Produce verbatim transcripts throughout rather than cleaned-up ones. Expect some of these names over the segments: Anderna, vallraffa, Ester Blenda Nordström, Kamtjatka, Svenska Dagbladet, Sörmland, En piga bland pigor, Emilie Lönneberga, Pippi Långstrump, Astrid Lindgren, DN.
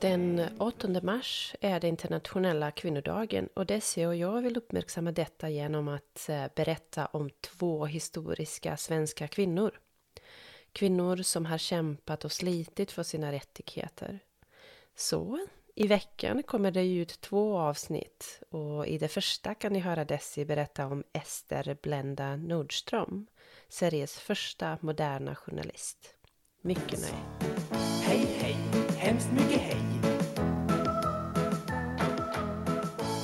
Den åttonde mars är det internationella kvinnodagen och Desi och jag vill uppmärksamma detta genom att berätta om två historiska svenska kvinnor. Kvinnor som har kämpat och slitit för sina rättigheter. Så, i veckan kommer det ut två avsnitt och i det första kan ni höra Desi berätta om Ester Blenda Nordström, Sveriges första moderna journalist. Mycket nöjd. Hej, hej, hemskt mycket hej.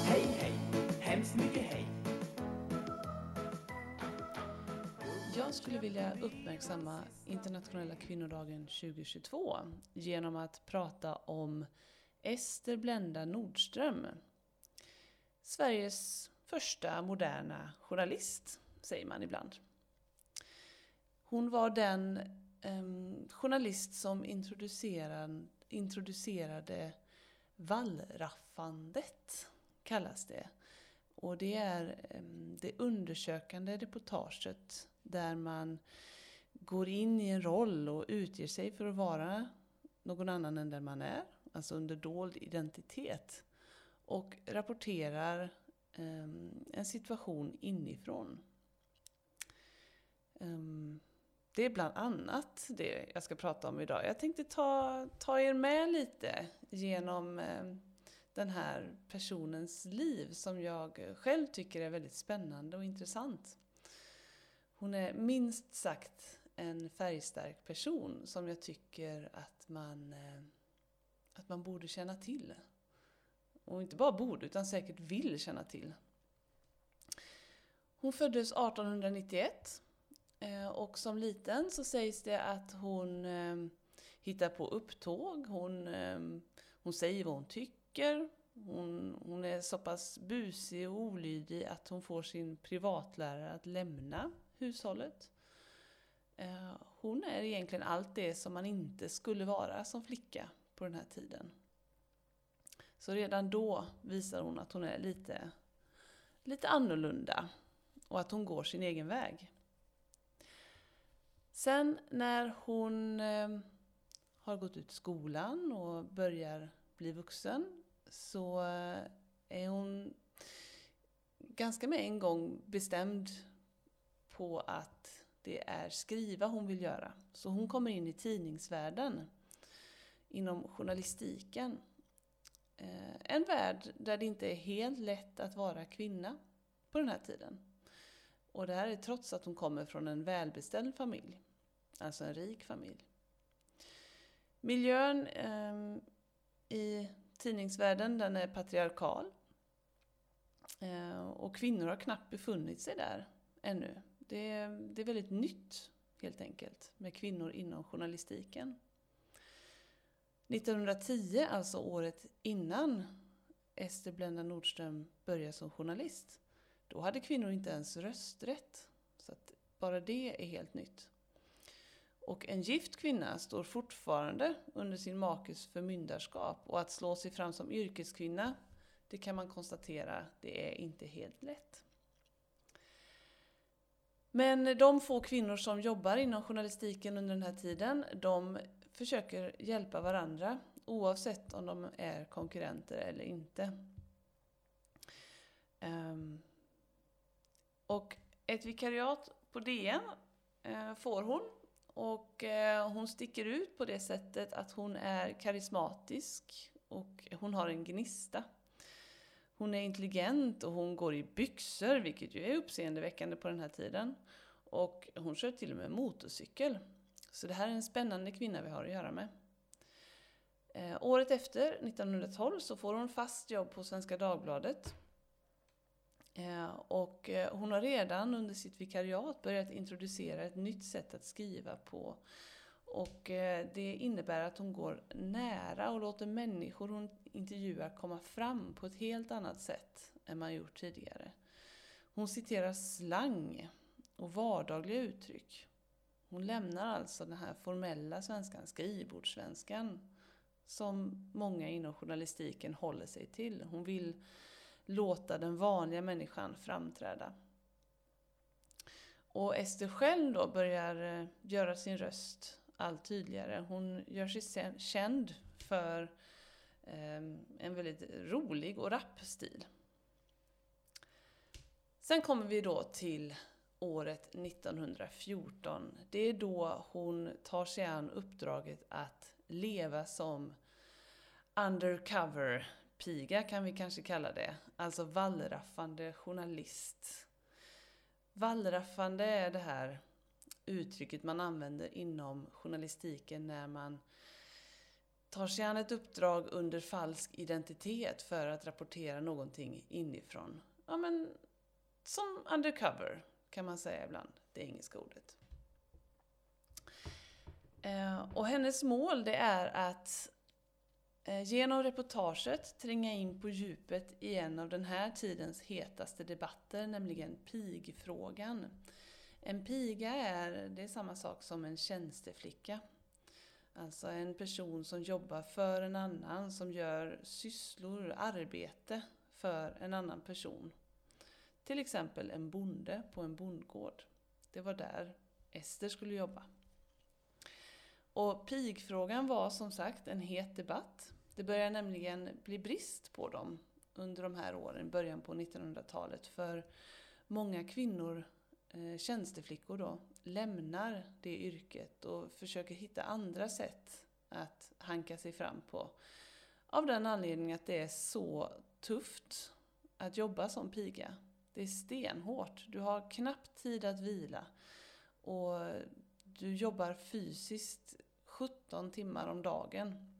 Hej, hej, hemskt mycket hej. Jag skulle vilja uppmärksamma internationella kvinnodagen tjugohundratjugotvå genom att prata om Ester Blenda Nordström. Sveriges första moderna journalist, säger man ibland. Hon var den Um, journalist som introducerade, introducerade vallraffandet, kallas det. Och det är um, det undersökande reportaget där man går in i en roll och utger sig för att vara någon annan än den man är, alltså under dold identitet, och rapporterar um, en situation inifrån. Um, Det är bland annat det jag ska prata om idag. Jag tänkte ta, ta er med lite genom den här personens liv som jag själv tycker är väldigt spännande och intressant. Hon är minst sagt en färgstark person som jag tycker att man, att man borde känna till. Och inte bara borde utan säkert vill känna till. Hon föddes arton nittioett. Och som liten så sägs det att hon eh, hittar på upptåg, hon, eh, hon säger vad hon tycker, hon, hon är så pass busig och olydig att hon får sin privatlärare att lämna hushållet. Eh, hon är egentligen allt det som man inte skulle vara som flicka på den här tiden. Så redan då visar hon att hon är lite, lite annorlunda och att hon går sin egen väg. Sen när hon eh, har gått ut skolan och börjar bli vuxen så är hon ganska med en gång bestämd på att det är skriva hon vill göra. Så hon kommer in i tidningsvärlden inom journalistiken. Eh, en värld där det inte är helt lätt att vara kvinna på den här tiden. Och det här är trots att hon kommer från en välbeställd familj. Alltså en rik familj. Miljön eh, i tidningsvärlden den är patriarkal. Eh, och kvinnor har knappt befunnit sig där ännu. Det, det är väldigt nytt helt enkelt med kvinnor inom journalistiken. nittonhundratio, alltså året innan Ester Blenda Nordström började som journalist. Då hade kvinnor inte ens rösträtt, så att bara det är helt nytt. Och en gift kvinna står fortfarande under sin makes förmyndarskap, och att slå sig fram som yrkeskvinna, det kan man konstatera, det är inte helt lätt. Men de få kvinnor som jobbar inom journalistiken under den här tiden, de försöker hjälpa varandra oavsett om de är konkurrenter eller inte. Um, Och ett vikariat på D N eh, får hon, och eh, hon sticker ut på det sättet att hon är karismatisk och hon har en gnista. Hon är intelligent och hon går i byxor, vilket ju är uppseendeväckande på den här tiden. Och hon kör till och med motorcykel. Så det här är en spännande kvinna vi har att göra med. Eh, året efter, nittonhundratolv, så får hon fast jobb på Svenska Dagbladet. Och hon har redan under sitt vikariat börjat introducera ett nytt sätt att skriva på. Och det innebär att hon går nära och låter människor hon intervjuar komma fram på ett helt annat sätt än man gjort tidigare. Hon citerar slang och vardagliga uttryck. Hon lämnar alltså den här formella svenskan, skrivbordssvenskan, som många inom journalistiken håller sig till. Hon vill låta den vanliga människan framträda. Och Ester själv då börjar göra sin röst allt tydligare. Hon gör sig känd för en väldigt rolig och rapp stil. Sen kommer vi då till året nittonhundrafjorton. Det är då hon tar sig an uppdraget att leva som undercover piga, kan vi kanske kalla det. Alltså wallraffande journalist. Wallraffande är det här uttrycket man använder inom journalistiken när man tar sig an ett uppdrag under falsk identitet för att rapportera någonting inifrån. Ja, men som undercover kan man säga ibland, det engelska ordet. Eh, och hennes mål det är att eh, genom reportaget tränga in på djupet i en av den här tidens hetaste debatter, nämligen pigfrågan. En piga är, det är samma sak som en tjänsteflicka. Alltså en person som jobbar för en annan, som gör sysslor, arbete för en annan person. Till exempel en bonde på en bondgård. Det var där Ester skulle jobba. Och pigfrågan var som sagt en het debatt. Det började nämligen bli brist på dem under de här åren, början på nittonhundratalet. För många kvinnor, tjänsteflickor då, lämnar det yrket och försöker hitta andra sätt att hanka sig fram på. Av den anledningen att det är så tufft att jobba som piga. Det är stenhårt. Du har knappt tid att vila. Och du jobbar fysiskt sjutton timmar om dagen.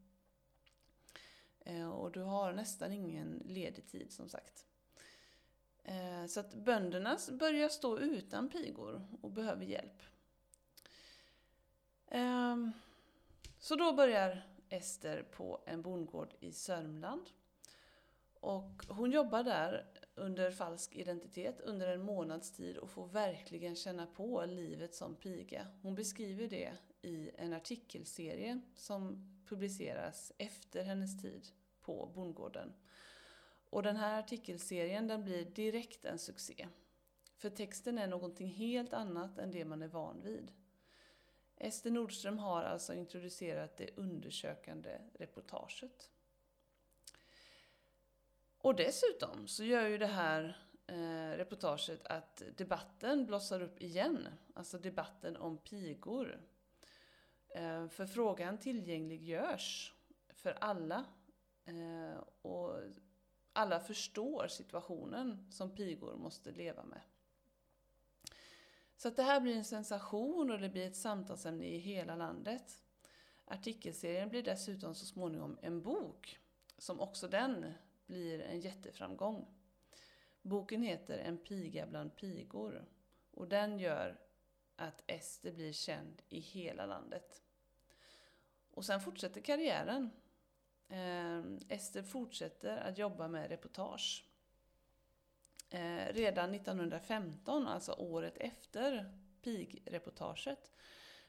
Och du har nästan ingen ledig tid som sagt. Så att bönderna börjar stå utan pigor och behöver hjälp. Så då börjar Ester på en bondgård i Sörmland. Och hon jobbar där under falsk identitet under en månads tid och får verkligen känna på livet som piga. Hon beskriver det i en artikelserie som publiceras efter hennes tid på bondgården. Och den här artikelserien den blir direkt en succé. För texten är någonting helt annat än det man är van vid. Ester Nordström har alltså introducerat det undersökande reportaget. Och dessutom så gör ju det här eh, reportaget att debatten blossar upp igen. Alltså debatten om pigor. Eh, för frågan tillgängliggörs för alla. Eh, och alla förstår situationen som pigor måste leva med. Så att det här blir en sensation och det blir ett samtalsämne i hela landet. Artikelserien blir dessutom så småningom en bok som också den blir en jätteframgång. Boken heter En piga bland pigor och den gör att Ester blir känd i hela landet. Och sen fortsätter karriären. Eh, Ester fortsätter att jobba med reportage. Eh, redan nittonhundrafemton, alltså året efter pigreportaget,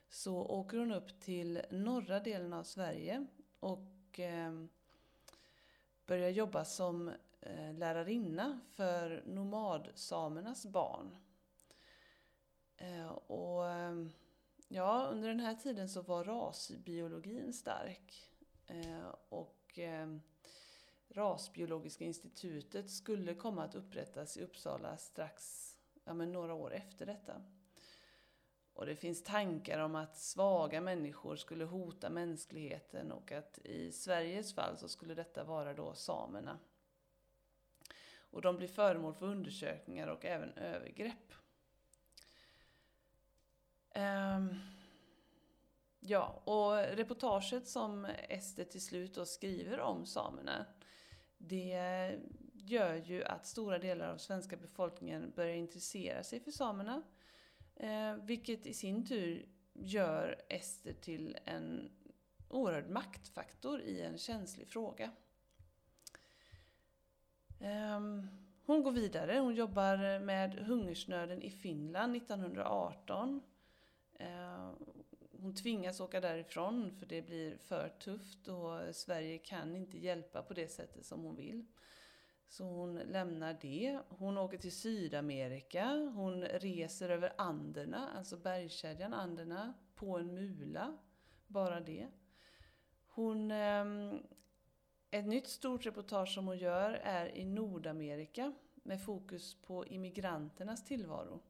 så åker hon upp till norra delen av Sverige och eh, börjar jobba som eh, lärarinna för nomadsamernas barn. Eh, och eh, ja, under den här tiden så var rasbiologin stark. Eh, och eh, Rasbiologiska institutet skulle komma att upprättas i Uppsala strax, ja, men några år efter detta. Och det finns tankar om att svaga människor skulle hota mänskligheten och att i Sveriges fall så skulle detta vara då samerna. Och de blir föremål för undersökningar och även övergrepp. Um, ja, och reportaget som Ester till slut då skriver om samerna, det gör ju att stora delar av svenska befolkningen börjar intressera sig för samerna. Eh, vilket i sin tur gör Ester till en oerhörd maktfaktor i en känslig fråga. Eh, hon går vidare. Hon jobbar med hungersnöden i Finland nittonhundraarton. Eh, hon tvingas åka därifrån för det blir för tufft och Sverige kan inte hjälpa på det sättet som hon vill. Så hon lämnar det. Hon åker till Sydamerika. Hon reser över Anderna, alltså bergskedjan Anderna, på en mula. Bara det. Hon eh, Ett nytt stort reportage som hon gör är i Nordamerika med fokus på immigranternas tillvaro.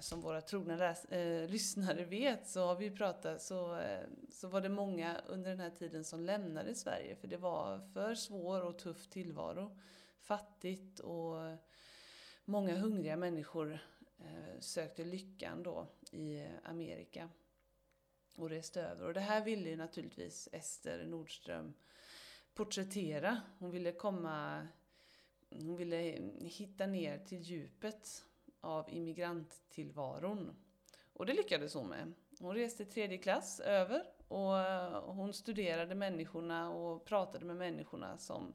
Som våra trogna läs- eh, lyssnare vet så har vi pratat så, eh, så var det många under den här tiden som lämnade Sverige. För det var för svår och tuff tillvaro. Fattigt och många hungriga människor eh, sökte lyckan då i Amerika. Och reste över. Och det här ville ju naturligtvis Ester Nordström porträttera. Hon ville komma, hon ville hitta ner till djupet av immigranttillvaron. Och det lyckades hon med. Hon reste i tredje klass över och hon studerade människorna och pratade med människorna som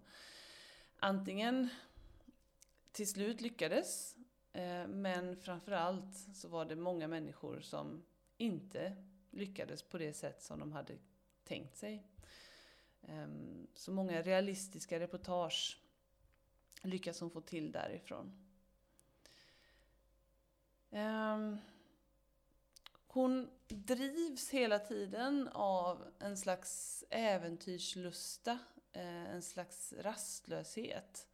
antingen till slut lyckades, men framförallt så var det många människor som inte lyckades på det sätt som de hade tänkt sig. Så många realistiska reportage lyckas hon få till därifrån. Hon drivs hela tiden av en slags äventyrslusta, en slags rastlöshet.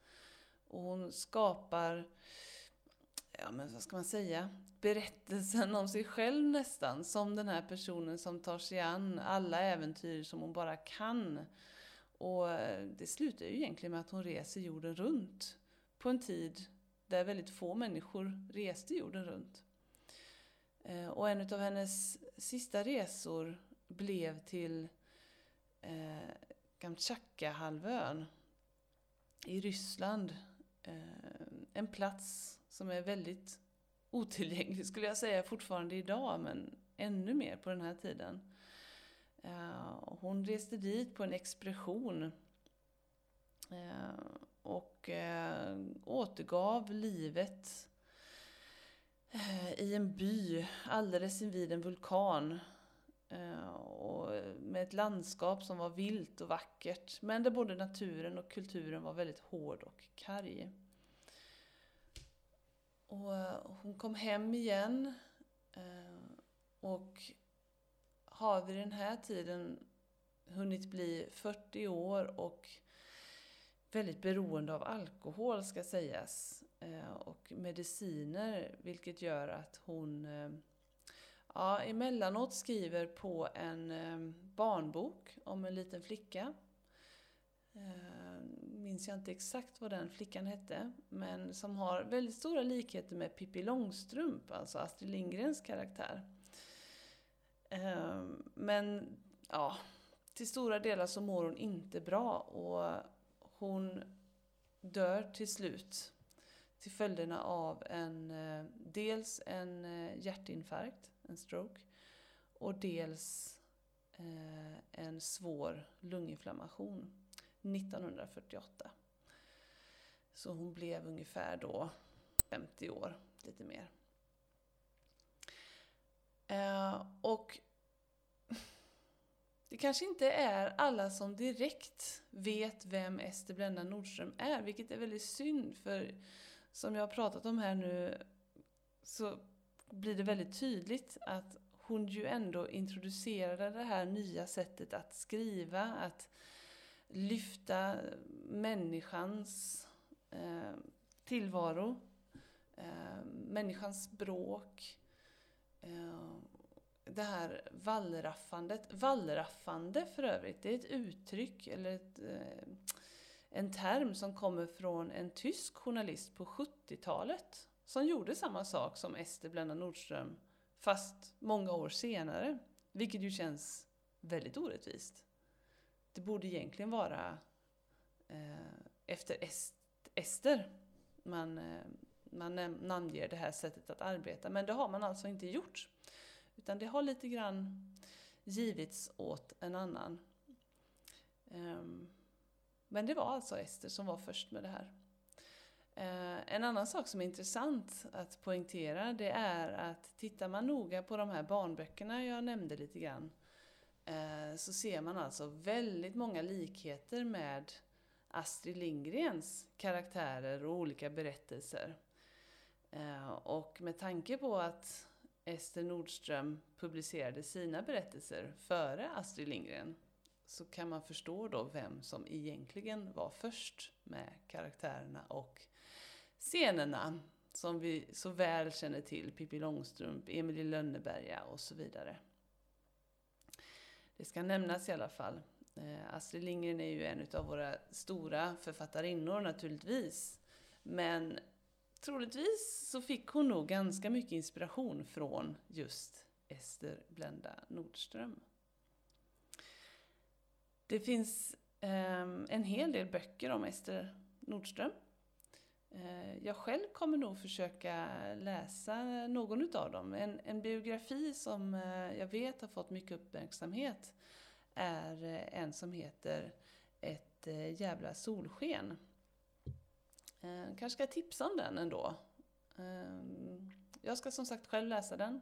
Och hon skapar, ja men vad ska man säga, berättelsen om sig själv nästan, som den här personen som tar sig an alla äventyr som hon bara kan. Och det slutar ju egentligen med att hon reser jorden runt på en tid där väldigt få människor reste jorden runt. Och en av hennes sista resor blev till eh, Kamtjatka-halvön i Ryssland. Eh, en plats som är väldigt otillgänglig skulle jag säga fortfarande idag, men ännu mer på den här tiden. Eh, hon reste dit på en expedition. Eh, och eh, återgav livet eh, i en by alldeles invid en vulkan eh, och med ett landskap som var vilt och vackert, men där både naturen och kulturen var väldigt hård och karg. Och eh, hon kom hem igen eh, och har vid den här tiden hunnit bli fyrtio år och väldigt beroende av alkohol ska sägas och mediciner, vilket gör att hon ja, emellanåt skriver på en barnbok om en liten flicka. Minns jag inte exakt vad den flickan hette, men som har väldigt stora likheter med Pippi Långstrump, alltså Astrid Lindgrens karaktär. Men ja, till stora delar så mår hon inte bra och hon dör till slut till följderna av en, dels en hjärtinfarkt, en stroke, och dels en svår lunginflammation nittonhundrafyrtioåtta. Så hon blev ungefär då femtio år, lite mer. Och det kanske inte är alla som direkt vet vem Ester Blenda Nordström är, vilket är väldigt synd, för som jag har pratat om här nu så blir det väldigt tydligt att hon ju ändå introducerade det här nya sättet att skriva, att lyfta människans eh, tillvaro, eh, människans språk. Eh, Det här vallraffandet, vallraffande för övrigt, det är ett uttryck eller ett, en term som kommer från en tysk journalist på sjuttiotalet som gjorde samma sak som Ester Blenda Nordström fast många år senare, vilket ju känns väldigt orättvist. Det borde egentligen vara eh, efter est, Ester man, eh, man namnger det här sättet att arbeta, men det har man alltså inte gjort. Utan det har lite grann givits åt en annan. Men det var alltså Ester som var först med det här. En annan sak som är intressant att poängtera, det är att tittar man noga på de här barnböckerna jag nämnde lite grann, så ser man alltså väldigt många likheter med Astrid Lindgrens karaktärer och olika berättelser. Och med tanke på att Ester Nordström publicerade sina berättelser före Astrid Lindgren så kan man förstå då vem som egentligen var först med karaktärerna och scenerna som vi så väl känner till. Pippi Långstrump, Emilie Lönneberga och så vidare. Det ska nämnas i alla fall. Astrid Lindgren är ju en av våra stora författarinnor naturligtvis. Men troligtvis så fick hon nog ganska mycket inspiration från just Ester Blenda Nordström. Det finns eh, en hel del böcker om Ester Nordström. Eh, jag själv kommer nog försöka läsa någon av dem. En, en biografi som eh, jag vet har fått mycket uppmärksamhet är eh, en som heter Ett eh, jävla solsken. Eh, kanske ska jag tipsa om den ändå. Eh, jag ska som sagt själv läsa den.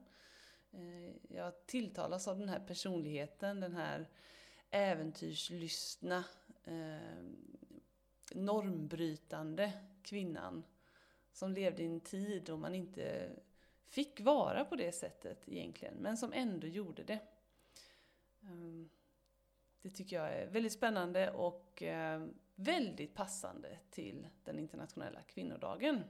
Eh, jag tilltalas av den här personligheten, den här äventyrslystna, eh, normbrytande kvinnan som levde i en tid då man inte fick vara på det sättet egentligen, men som ändå gjorde det. Eh, det tycker jag är väldigt spännande och eh, väldigt passande till den internationella kvinnodagen.